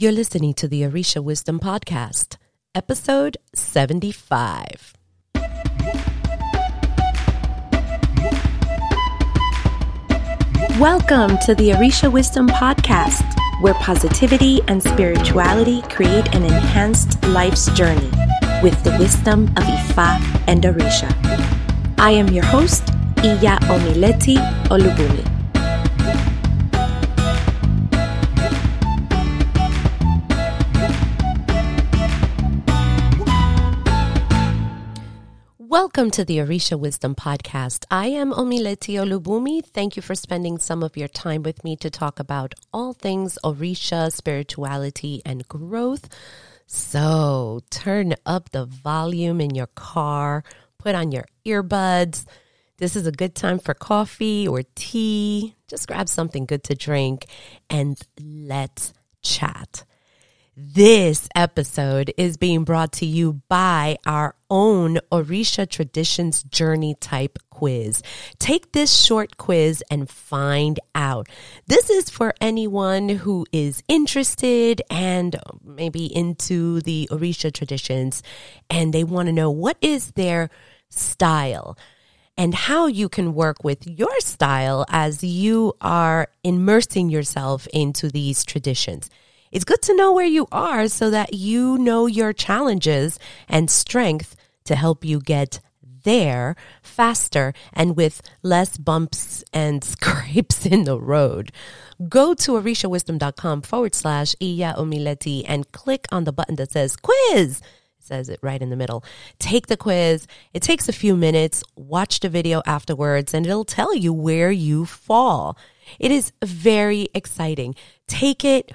You're listening to the Orisha Wisdom Podcast, episode 75. Welcome to the Orisha Wisdom Podcast, where positivity and spirituality create an enhanced life's journey with the wisdom of Ifa and Orisha. I am your host, Iya Omileti Olubuni. Welcome to the Orisha Wisdom Podcast. I am Omileti Olubunmi. Thank you for spending some of your time with me to talk about all things Orisha, spirituality, and growth. So turn up the volume in your car, put on your earbuds. This is a good time for coffee or tea. Just grab something good to drink and let's chat. This episode is being brought to you by our own Orisha Traditions Journey Type Quiz. Take this short quiz and find out. This is for anyone who is interested and maybe into the Orisha traditions, and they want to know what is their style and how you can work with your style as you are immersing yourself into these traditions. It's good to know where you are so that you know your challenges and strength to help you get there faster and with less bumps and scrapes in the road. Go to OrishaWisdom.com/Iya Omileti and click on the button that says quiz. It says it right in the middle. Take the quiz. It takes a few minutes. Watch the video afterwards and it'll tell you where you fall. It is very exciting. Take it.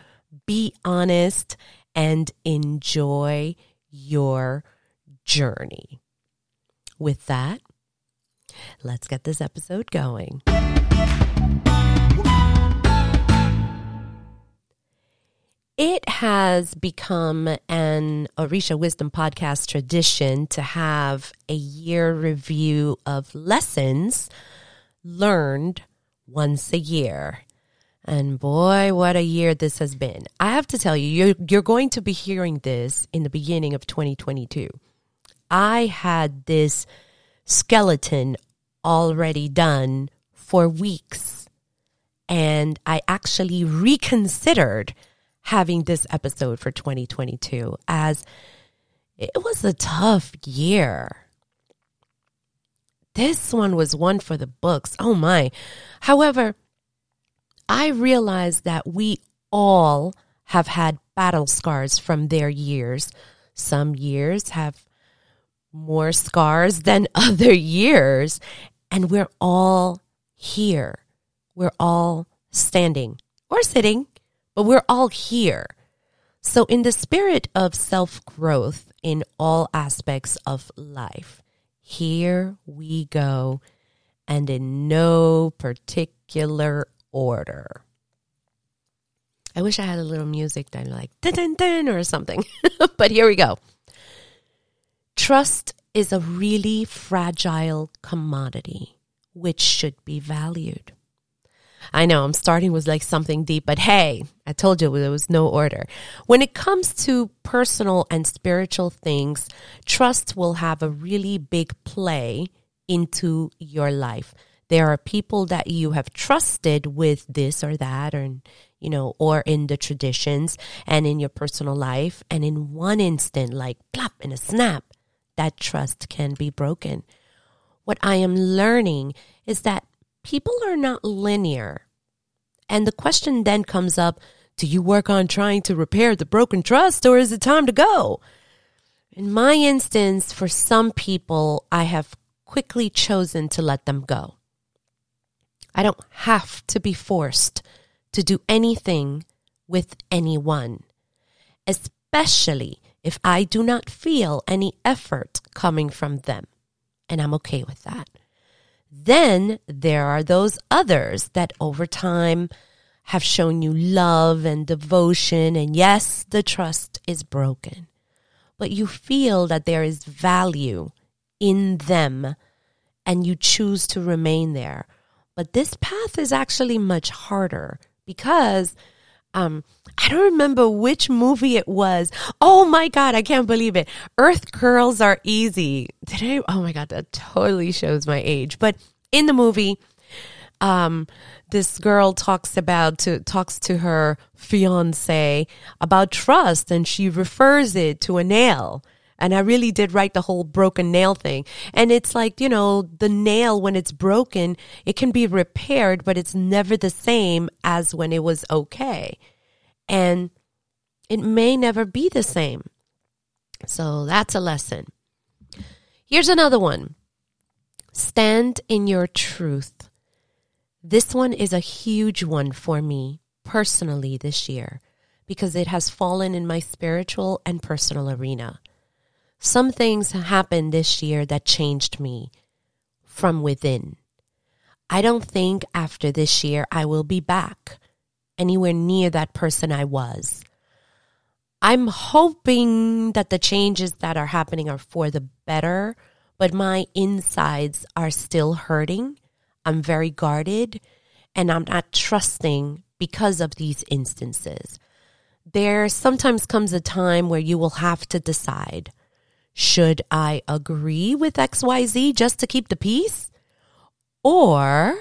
Be honest and enjoy your journey. With that, let's get this episode going. It has become an Orisha Wisdom Podcast tradition to have a year review of lessons learned once a year. And boy, what a year this has been. I have to tell you, you're going to be hearing this in the beginning of 2022. I had this skeleton already done for weeks. And I actually reconsidered having this episode for 2022 as it was a tough year. This one was one for the books. Oh my. However, I realize that we all have had battle scars from their years. Some years have more scars than other years, and we're all here. We're all standing or sitting, but we're all here. So in the spirit of self-growth in all aspects of life, here we go, and in no particular order. I wish I had a little music that I'm like, dun, dun, dun, or something. But here we go. Trust is a really fragile commodity, which should be valued. I know I'm starting with like something deep, but hey, I told you there was no order. When it comes to personal and spiritual things, trust will have a really big play into your life. There are people that you have trusted with this or that, or, you know, or in the traditions and in your personal life. And in one instant, like plop in a snap, that trust can be broken. What I am learning is that people are not linear. And the question then comes up, do you work on trying to repair the broken trust, or is it time to go? In my instance, for some people, I have quickly chosen to let them go. I don't have to be forced to do anything with anyone, especially if I do not feel any effort coming from them, and I'm okay with that. Then there are those others that over time have shown you love and devotion, and yes, the trust is broken, but you feel that there is value in them, and you choose to remain there. But this path is actually much harder because I don't remember which movie it was. Oh my God, I can't believe it. Earth Curls Are Easy. Oh my God, that totally shows my age. But in the movie, this girl talks to her fiance about trust, and she refers it to a nail. And I really did write the whole broken nail thing. And it's like, you know, the nail, when it's broken, it can be repaired, but it's never the same as when it was okay. And it may never be the same. So that's a lesson. Here's another one. Stand in your truth. This one is a huge one for me personally this year, because it has fallen in my spiritual and personal arena. Some things happened this year that changed me from within. I don't think after this year I will be back anywhere near that person I was. I'm hoping that the changes that are happening are for the better, but my insides are still hurting. I'm very guarded, and I'm not trusting because of these instances. There sometimes comes a time where you will have to decide, should I agree with XYZ just to keep the peace? Or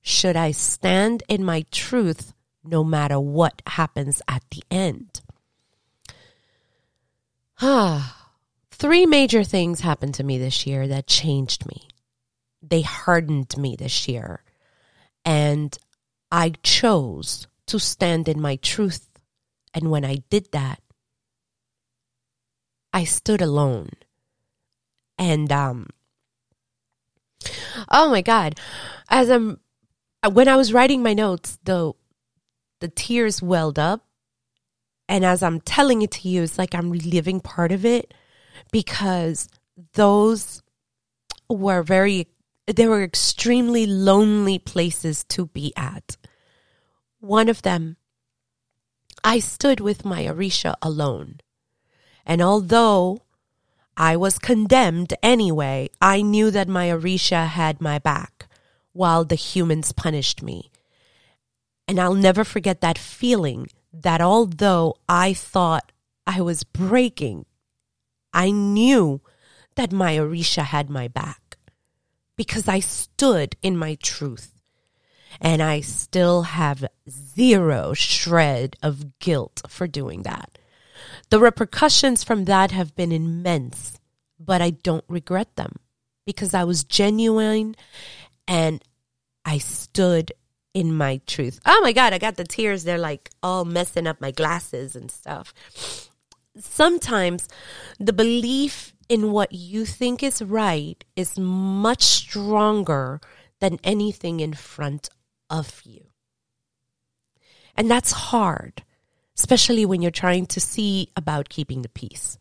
should I stand in my truth no matter what happens at the end? Three major things happened to me this year that changed me. They hardened me this year. And I chose to stand in my truth. And when I did that, I stood alone. And, oh my God, when I was writing my notes, the tears welled up. And as I'm telling it to you, it's like I'm reliving part of it, because those were they were extremely lonely places to be at. One of them, I stood with my Orisha alone. And although I was condemned anyway, I knew that my Orisha had my back while the humans punished me. And I'll never forget that feeling, that although I thought I was breaking, I knew that my Orisha had my back because I stood in my truth. And I still have zero shred of guilt for doing that. The repercussions from that have been immense, but I don't regret them because I was genuine and I stood in my truth. Oh my God, I got the tears. They're like all messing up my glasses and stuff. Sometimes the belief in what you think is right is much stronger than anything in front of you. And that's hard, especially when you're trying to see about keeping the peace.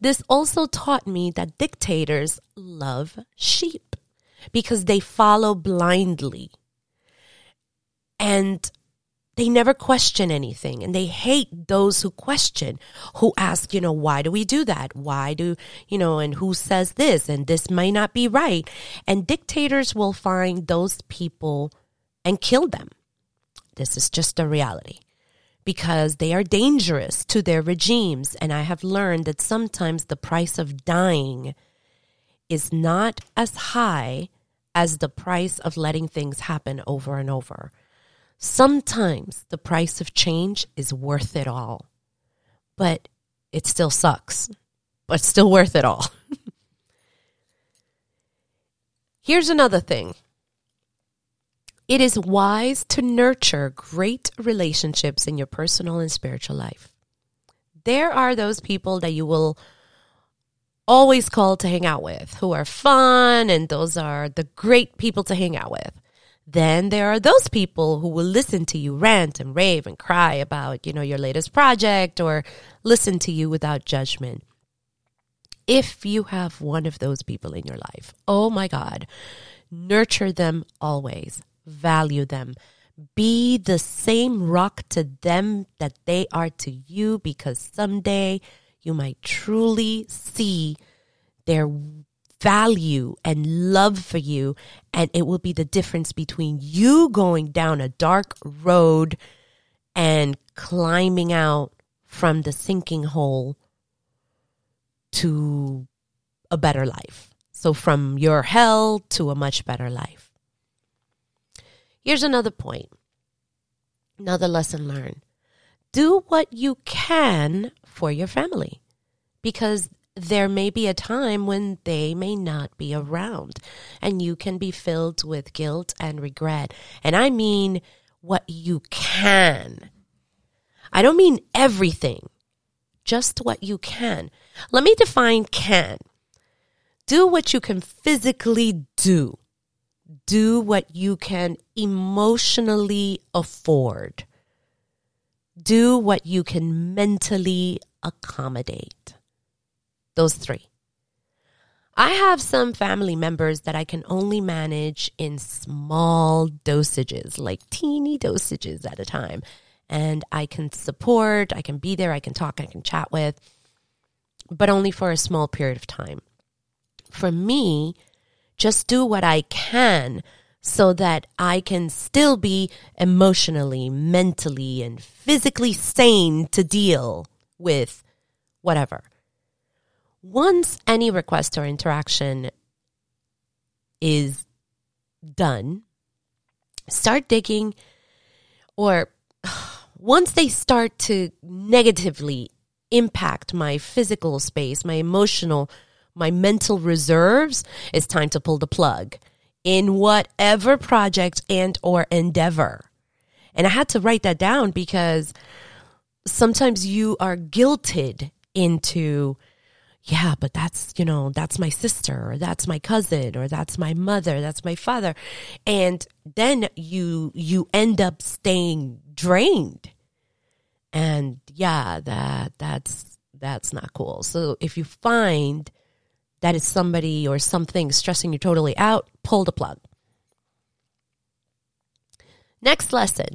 This also taught me that dictators love sheep because they follow blindly and they never question anything, and they hate those who question, who ask, you know, why do we do that? Why do, you know, and who says this? And this may not be right. And dictators will find those people and kill them. This is just a reality because they are dangerous to their regimes. And I have learned that sometimes the price of dying is not as high as the price of letting things happen over and over. Sometimes the price of change is worth it all, but it still sucks, but still worth it all. Here's another thing. It is wise to nurture great relationships in your personal and spiritual life. There are those people that you will always call to hang out with, who are fun, and those are the great people to hang out with. Then there are those people who will listen to you rant and rave and cry about, you know, your latest project, or listen to you without judgment. If you have one of those people in your life, oh my God, nurture them always. Value them. Be the same rock to them that they are to you, because someday you might truly see their value and love for you, and it will be the difference between you going down a dark road and climbing out from the sinking hole to a better life. So from your hell to a much better life. Here's another point. Another lesson learned. Do what you can for your family, because there may be a time when they may not be around and you can be filled with guilt and regret. And I mean what you can. I don't mean everything, just what you can. Let me define can. Do what you can physically do. Do what you can emotionally afford. Do what you can mentally accommodate. Those three. I have some family members that I can only manage in small dosages, like teeny dosages at a time. And I can support, I can be there, I can talk, I can chat with, but only for a small period of time. For me, just do what I can so that I can still be emotionally, mentally, and physically sane to deal with whatever. Once any request or interaction is done, start digging, or once they start to negatively impact my physical space, my emotional, my mental reserves, it's time to pull the plug in whatever project and or endeavor. And I had to write that down because sometimes you are guilted into, yeah, but that's, you know, that's my sister, or that's my cousin, or that's my mother, that's my father. And then you end up staying drained. And yeah, that's not cool. So if you find that it's somebody or something stressing you totally out, pull the plug. Next lesson.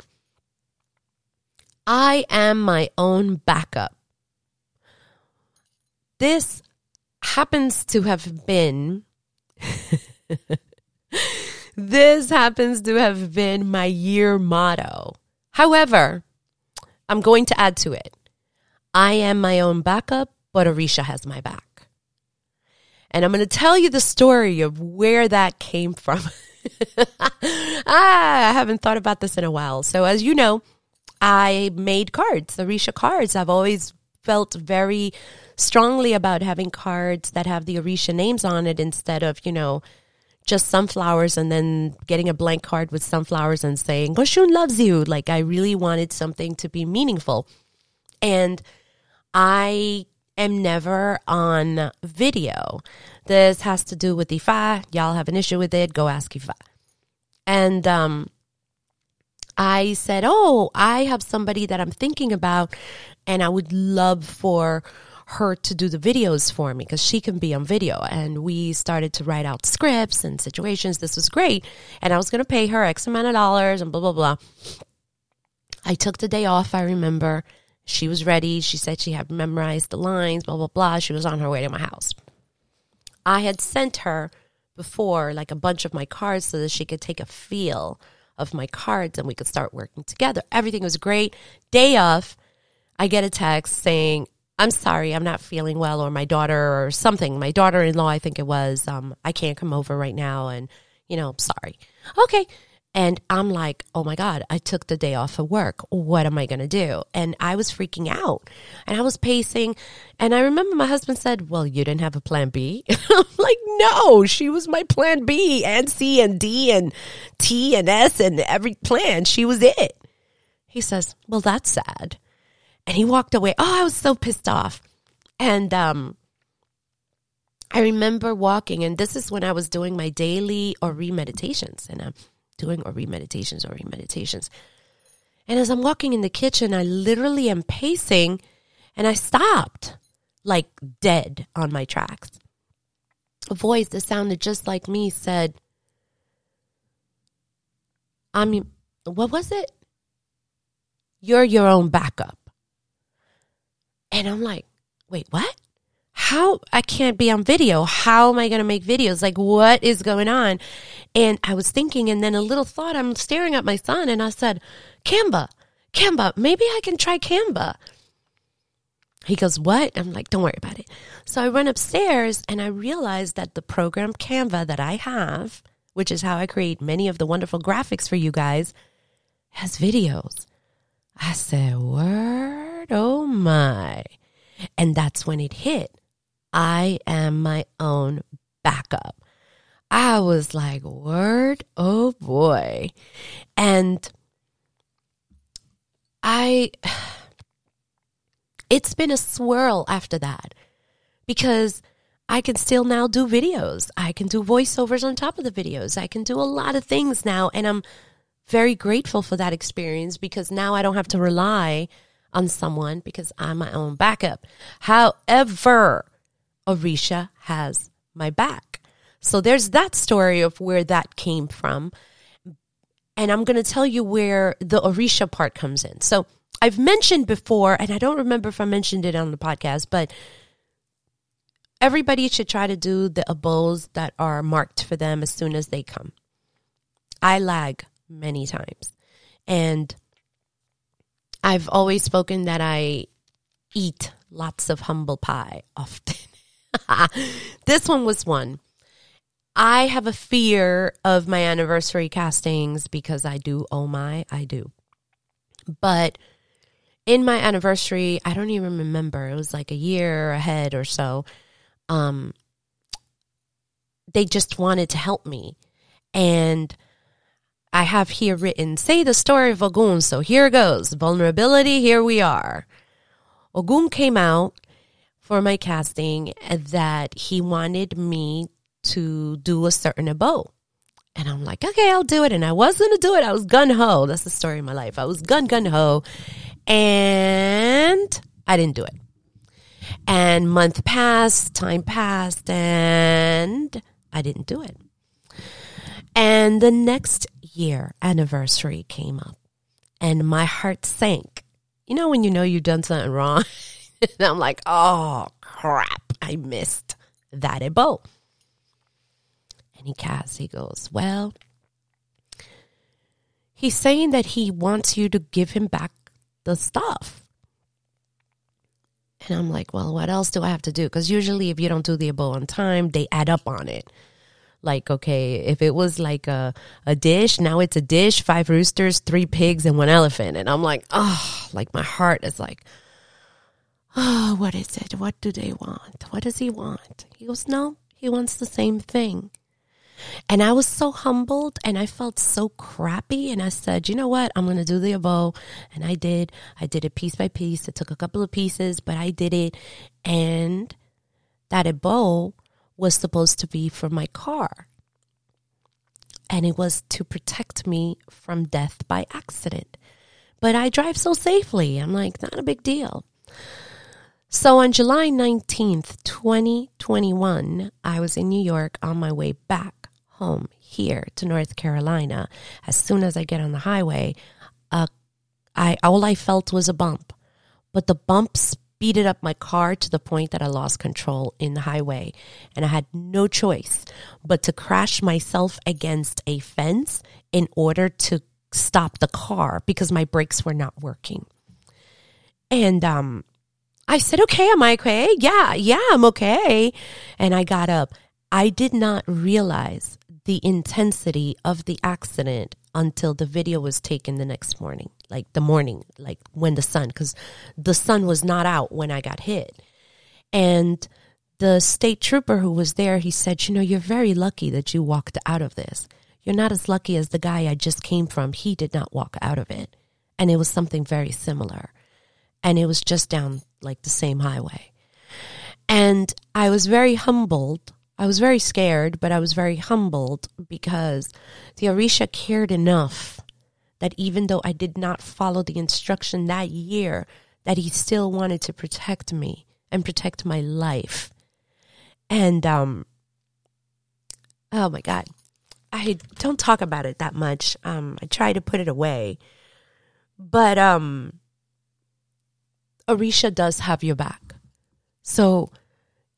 I am my own backup. This happens to have been my year motto. However, I'm going to add to it. I am my own backup, but Orisha has my back. And I'm going to tell you the story of where that came from. I haven't thought about this in a while. So as you know, I made cards, Orisha cards. I've always felt very strongly about having cards that have the Orisha names on it instead of, you know, just sunflowers and then getting a blank card with sunflowers and saying, Oshun loves you. Like, I really wanted something to be meaningful. And I am never on video. This has to do with Ifa. Y'all have an issue with it, go ask Ifa. And I said, oh, I have somebody that I'm thinking about and I would love for her to do the videos for me because she can be on video. And we started to write out scripts and situations. This was great. And I was going to pay her X amount of dollars and blah, blah, blah. I took the day off, I remember. She was ready. She said she had memorized the lines, blah, blah, blah. She was on her way to my house. I had sent her before like a bunch of my cards so that she could take a feel of my cards and we could start working together. Everything was great. Day off, I get a text saying, I'm sorry, I'm not feeling well, or my daughter or something. My daughter-in-law, I think it was, I can't come over right now and, you know, sorry. Okay. And I'm like, oh my God, I took the day off of work. What am I going to do? And I was freaking out and I was pacing. And I remember my husband said, well, you didn't have a plan B. I'm like, no, she was my plan B and C and D and T and S and every plan. She was it. He says, well, that's sad. And he walked away. Oh, I was so pissed off. And I remember walking, and this is when I was doing my daily Ori meditations. And I'm doing Ori meditations. And as I'm walking in the kitchen, I literally am pacing, and I stopped, like dead on my tracks. A voice that sounded just like me said, I mean, what was it? You're your own backup. And I'm like, wait, what? How? I can't be on video. How am I going to make videos? Like, what is going on? And I was thinking, and then a little thought, I'm staring at my son, and I said, Canva. Canva, maybe I can try Canva. He goes, what? I'm like, don't worry about it. So I went upstairs and I realized that the program Canva that I have, which is how I create many of the wonderful graphics for you guys, has videos. I said, word, oh my. And that's when it hit. I am my own backup. I was like, word, oh boy. And it's been a swirl after that, because I can still now do videos. I can do voiceovers on top of the videos. I can do a lot of things now. And I'm very grateful for that experience, because now I don't have to rely on someone, because I'm my own backup. However, Orisha has my back. So there's that story of where that came from. And I'm going to tell you where the Orisha part comes in. So I've mentioned before, and I don't remember if I mentioned it on the podcast, but everybody should try to do the ebos that are marked for them as soon as they come. I lag many times. And I've always spoken that I eat lots of humble pie often. This one was one. I have a fear of my anniversary castings because I do, oh my, I do. But in my anniversary, I don't even remember. It was like a year ahead or so. They just wanted to help me. And I have here written, say the story of Ogun. So here goes. Vulnerability, here we are. Ogun came out for my casting that he wanted me to do a certain ebo. And I'm like, okay, I'll do it. And I was going to do it. I was gung-ho. That's the story of my life. I was gung-ho. And I didn't do it. And month passed, time passed, and I didn't do it. And the next year anniversary came up, and my heart sank. You know when you know you've done something wrong? And I'm like, oh, crap, I missed that ebo. And he goes, well, he's saying that he wants you to give him back the stuff. And I'm like, well, what else do I have to do? Because usually if you don't do the ebo on time, they add up on it. Like, okay, if it was like a dish, now it's a dish, 5 roosters, 3 pigs, and 1 elephant. And I'm like, oh, like my heart is like, oh, what is it? What do they want? What does he want? He goes, no, he wants the same thing. And I was so humbled and I felt so crappy. And I said, you know what? I'm going to do the ebo. And I did. I did it piece by piece. It took a couple of pieces, but I did it. And that ebo was supposed to be for my car. And it was to protect me from death by accident. But I drive so safely. I'm like, not a big deal. So on July 19th, 2021, I was in New York on my way back home here to North Carolina. As soon as I get on the highway, all I felt was a bump. But the bump speeded up my car to the point that I lost control in the highway. And I had no choice but to crash myself against a fence in order to stop the car because my brakes were not working. And I said, okay, am I okay? Yeah, I'm okay. And I got up. I did not realize the intensity of the accident until the video was taken the next morning, like when because the sun was not out when I got hit. And the state trooper who was there, he said, you know, you're very lucky that you walked out of this. You're not as lucky as the guy I just came from. He did not walk out of it. And it was something very similar. And it was just down like the same highway. And I was very humbled. I was very scared, but I was very humbled because the Orisha cared enough that even though I did not follow the instruction that year, that he still wanted to protect me and protect my life. And, oh my God, I don't talk about it that much. I try to put it away, but, Orisha does have your back. So,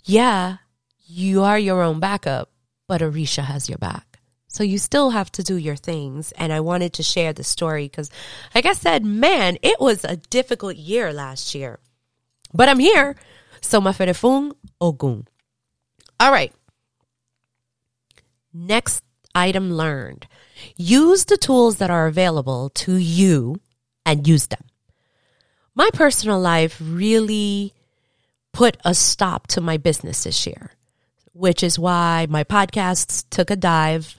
yeah, you are your own backup, but Orisha has your back. So you still have to do your things. And I wanted to share the story because, like I said, man, it was a difficult year last year. But I'm here. So maferefung Ogun. All right. Next item learned. Use the tools that are available to you and use them. My personal life really put a stop to my business this year, which is why my podcasts took a dive.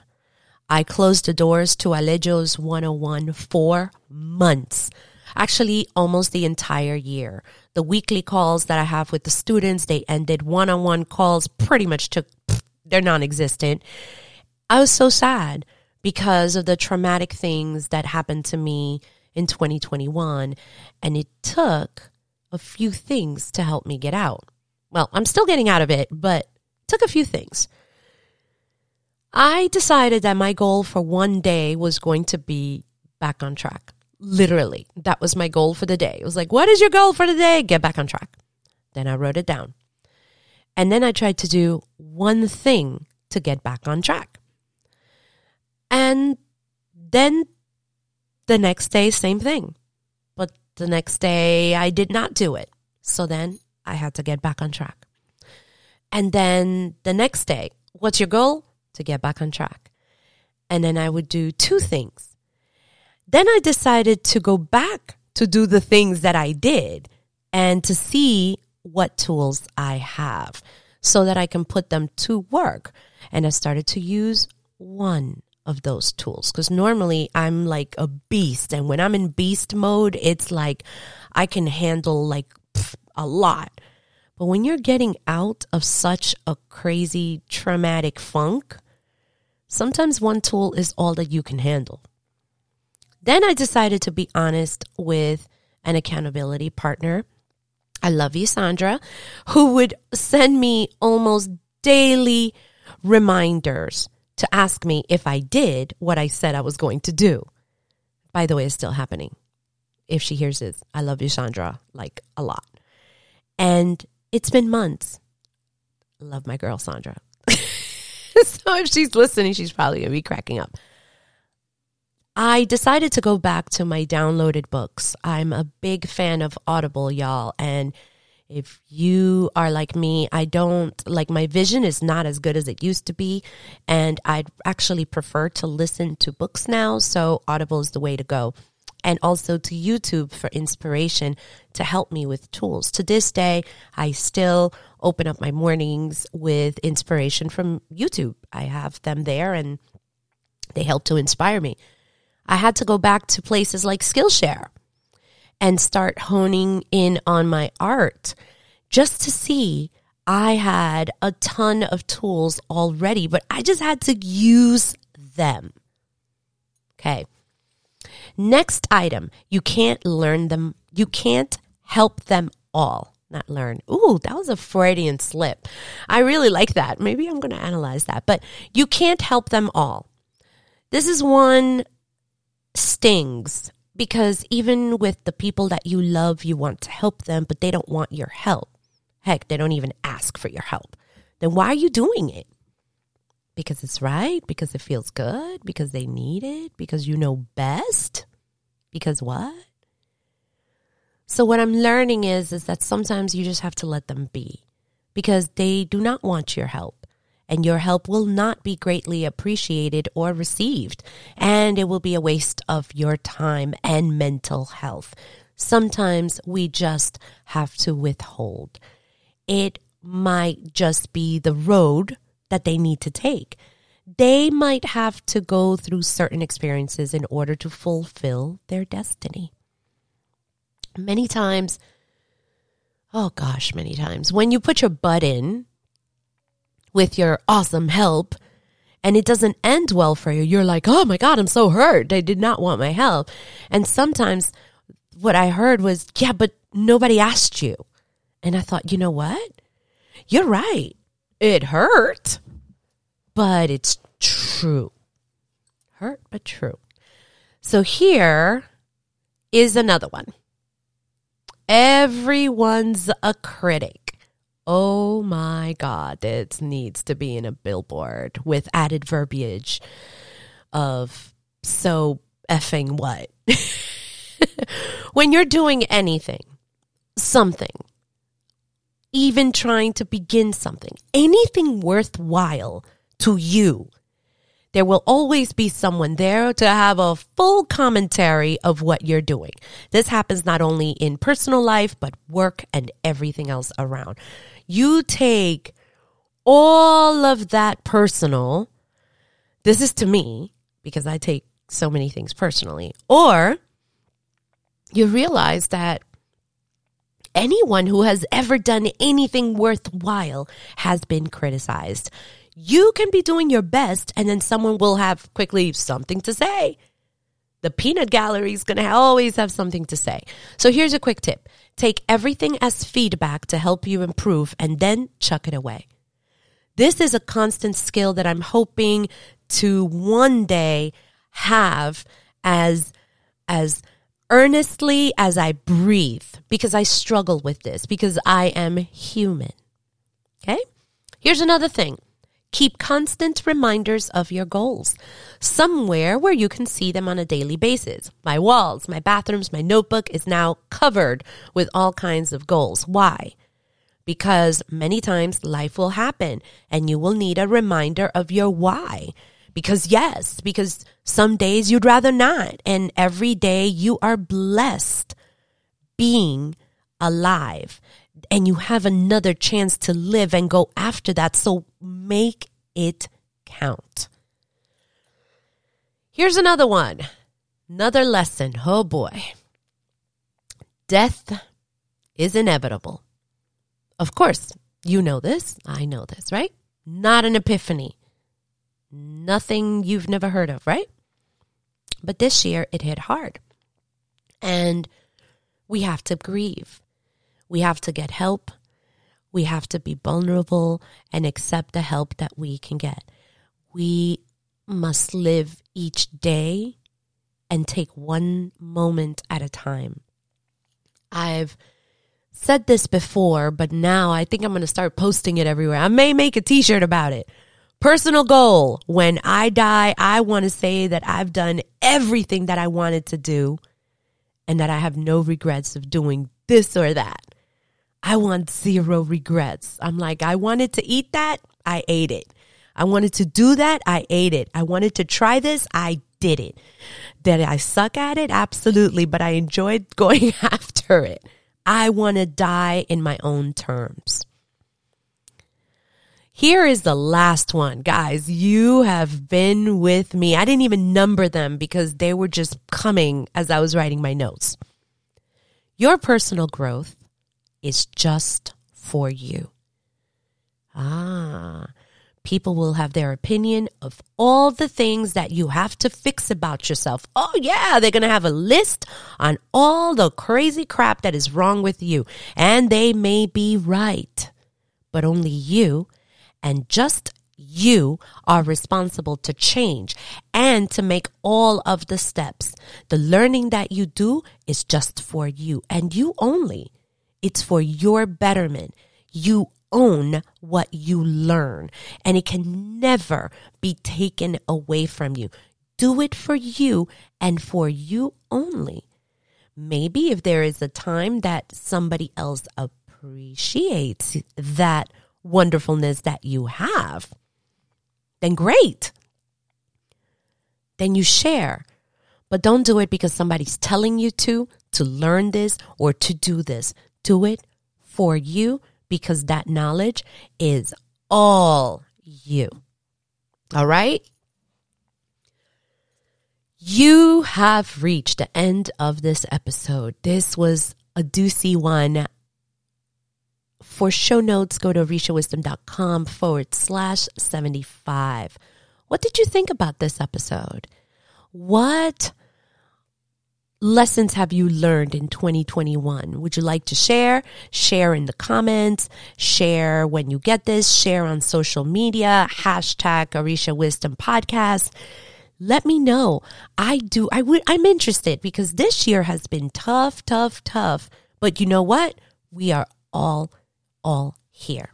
I closed the doors to Alejo's 101 for months, actually almost the entire year. The weekly calls that I have with the students, they ended. One-on-one calls pretty much they're non-existent. I was so sad because of the traumatic things that happened to me in 2021, and it took a few things to help me get out. Well, I'm still getting out of it, but took a few things. I decided that my goal for one day was going to be back on track. Literally, that was my goal for the day. It was like, what is your goal for the day? Get back on track. Then I wrote it down. And then I tried to do one thing to get back on track. And then the next day, same thing. But the next day, I did not do it. So then I had to get back on track. And then the next day, what's your goal? To get back on track. And then I would do two things. Then I decided to go back to do the things that I did and to see what tools I have so that I can put them to work. And I started to use one of those tools because normally I'm like a beast. And when I'm in beast mode, it's like I can handle like a lot. But when you're getting out of such a crazy traumatic funk, sometimes one tool is all that you can handle. Then I decided to be honest with an accountability partner. I love you, Sandra, who would send me almost daily reminders to ask me if I did what I said I was going to do. By the way, it's still happening. If she hears this, I love you, Sandra, like a lot. And it's been months. Love my girl, Sandra. So if she's listening, she's probably going to be cracking up. I decided to go back to my downloaded books. I'm a big fan of Audible, y'all. And if you are like me, my vision is not as good as it used to be. And I'd actually prefer to listen to books now. So Audible is the way to go. And also to YouTube for inspiration to help me with tools. To this day, I still open up my mornings with inspiration from YouTube. I have them there and they help to inspire me. I had to go back to places like Skillshare and start honing in on my art just to see. I had a ton of tools already, but I just had to use them. Okay. Next item, you can't learn them. You can't help them all. Not learn. Ooh, that was a Freudian slip. I really like that. Maybe I'm going to analyze that. But you can't help them all. This is one stings because even with the people that you love, you want to help them, but they don't want your help. Heck, they don't even ask for your help. Then why are you doing it? Because it's right, because it feels good, because they need it, because you know best, because what? So what I'm learning is that sometimes you just have to let them be because they do not want your help. And your help will not be greatly appreciated or received. And it will be a waste of your time and mental health. Sometimes we just have to withhold. It might just be the road that they need to take. They might have to go through certain experiences in order to fulfill their destiny. Many times, when you put your butt in, with your awesome help, and it doesn't end well for you. You're like, oh my God, I'm so hurt. They did not want my help. And sometimes what I heard was, yeah, but nobody asked you. And I thought, you know what? You're right. It hurt, but it's true. Hurt, but true. So here is another one. Everyone's a critic. Oh my God, it needs to be in a billboard with added verbiage. of so effing what? When you're doing anything, something, even trying to begin something, anything worthwhile to you, there will always be someone there to have a full commentary of what you're doing. This happens not only in personal life, but work and everything else around. You take all of that personal, this is to me, because I take so many things personally, or you realize that anyone who has ever done anything worthwhile has been criticized. You can be doing your best and then someone will have quickly something to say. The peanut gallery is going to always have something to say. So here's a quick tip. Take everything as feedback to help you improve and then chuck it away. This is a constant skill that I'm hoping to one day have as earnestly as I breathe, because I struggle with this, because I am human. Okay? Here's another thing. Keep constant reminders of your goals somewhere where you can see them on a daily basis. My walls, my bathrooms, my notebook is now covered with all kinds of goals. Why? Because many times life will happen and you will need a reminder of your why. Because some days you'd rather not. And every day you are blessed being alive. And you have another chance to live and go after that. So make it count. Here's another one. Another lesson. Oh boy. Death is inevitable. Of course, you know this. I know this, right? Not an epiphany. Nothing you've never heard of, right? But this year it hit hard. And we have to grieve. We have to get help. We have to be vulnerable and accept the help that we can get. We must live each day and take one moment at a time. I've said this before, but now I think I'm going to start posting it everywhere. I may make a t-shirt about it. Personal goal. When I die, I want to say that I've done everything that I wanted to do and that I have no regrets of doing this or that. I want zero regrets. I'm like, I wanted to eat that, I ate it. I wanted to do that, I ate it. I wanted to try this, I did it. Did I suck at it? Absolutely, but I enjoyed going after it. I want to die in my own terms. Here is the last one. Guys, you have been with me. I didn't even number them because they were just coming as I was writing my notes. Your personal growth is just for you. People will have their opinion of all the things that you have to fix about yourself. Oh yeah, they're going to have a list on all the crazy crap that is wrong with you. And they may be right, but only you and just you are responsible to change and to make all of the steps. The learning that you do is just for you and you only. It's for your betterment. You own what you learn, and it can never be taken away from you. Do it for you and for you only. Maybe if there is a time that somebody else appreciates that wonderfulness that you have, then great. Then you share. But don't do it because somebody's telling you to learn this or to do this. Do it for you because that knowledge is all you. All right? You have reached the end of this episode. This was a doozy one. For show notes, go to OrishaWisdom.com/75. What did you think about this episode? What lessons have you learned in 2021? Would you like to share? Share in the comments. Share when you get this. Share on social media. # Orisha Wisdom Podcast. Let me know. I'm interested because this year has been tough. But you know what? We are all here.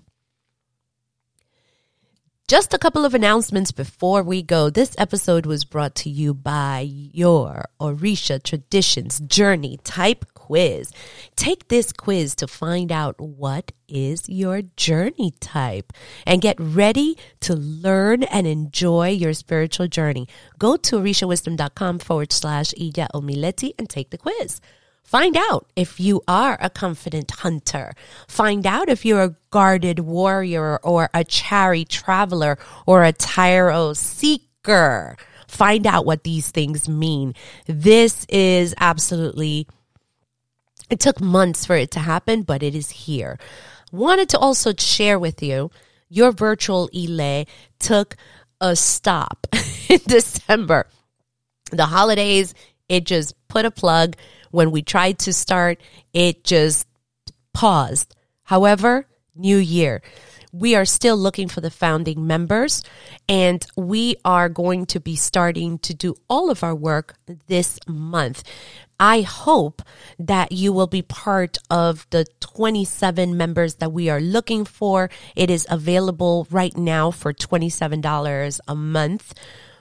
Just a couple of announcements before we go. This episode was brought to you by your Orisha Traditions Journey Type Quiz. Take this quiz to find out what is your journey type and get ready to learn and enjoy your spiritual journey. Go to OrishaWisdom.com/Iya Omileti and take the quiz. Find out if you are a confident hunter. Find out if you're a guarded warrior or a chary traveler or a tarot seeker. Find out what these things mean. This is absolutely, it took months for it to happen, but it is here. Wanted to also share with you, your virtual ile took a stop in December. The holidays, it just put a plug. When we tried to start, it just paused. However, New Year, we are still looking for the founding members, and we are going to be starting to do all of our work this month. I hope that you will be part of the 27 members that we are looking for. It is available right now for $27 a month.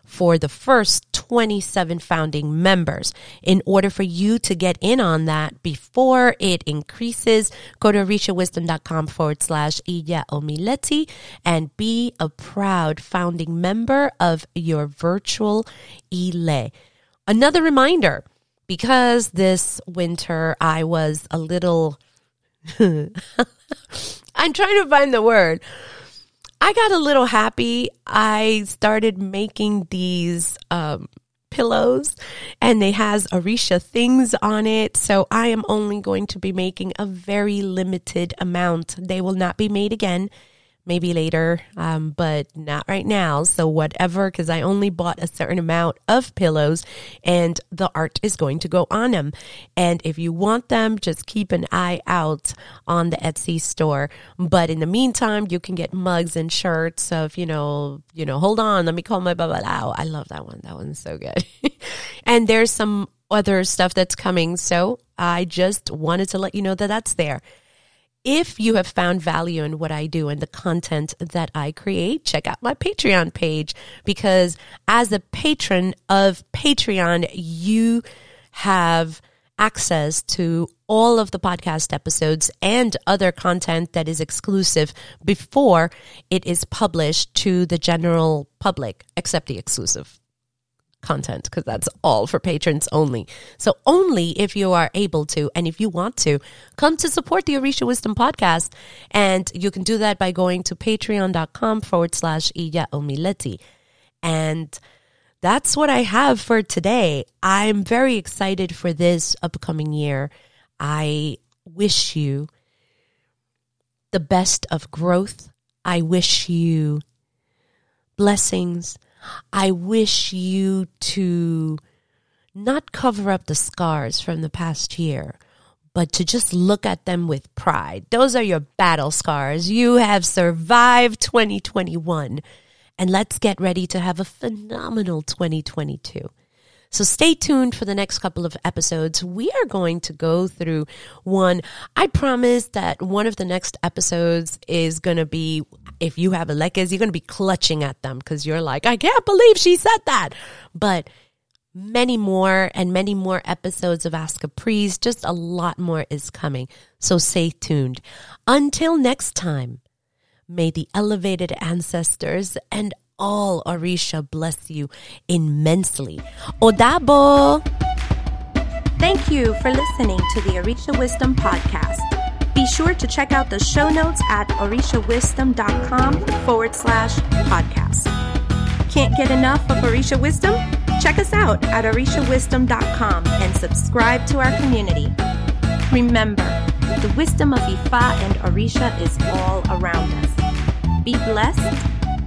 For the first 27 founding members. In order for you to get in on that before it increases, go to OrishaWisdom.com/Iya Omileti and be a proud founding member of your virtual ile. Another reminder, because this winter I was a little, I'm trying to find the word. I got a little happy. I started making these pillows, and they has Orisha things on it. So I am only going to be making a very limited amount. They will not be made again, maybe later, but not right now. So whatever, because I only bought a certain amount of pillows, and the art is going to go on them. And if you want them, just keep an eye out on the Etsy store. But in the meantime, you can get mugs and shirts of, you know, hold on, let me call my babalao. I love that one. That one's so good. And there's some other stuff that's coming. So I just wanted to let you know that that's there. If you have found value in what I do and the content that I create, check out my Patreon page, because as a patron of Patreon, you have access to all of the podcast episodes and other content that is exclusive before it is published to the general public, except the exclusive content, because that's all for patrons only. So only if you are able to, and if you want to, come to support the Orisha Wisdom Podcast. And you can do that by going to patreon.com/Iya Omileti. And that's what I have for today. I'm very excited for this upcoming year. I wish you the best of growth. I wish you blessings. I wish you to not cover up the scars from the past year, but to just look at them with pride. Those are your battle scars. You have survived 2021, and let's get ready to have a phenomenal 2022. So stay tuned for the next couple of episodes. We are going to go through one. I promise that one of the next episodes is going to be, if you have Alekas, you're going to be clutching at them because you're like, I can't believe she said that. But many more episodes of Ask a Priest, just a lot more is coming. So stay tuned. Until next time, may the elevated ancestors and all Orisha bless you immensely. Odabo! Thank you for listening to the Orisha Wisdom Podcast. Be sure to check out the show notes at OrishaWisdom.com/podcast. Can't get enough of Orisha Wisdom? Check us out at OrishaWisdom.com and subscribe to our community. Remember, the wisdom of Ifa and Orisha is all around us. Be blessed.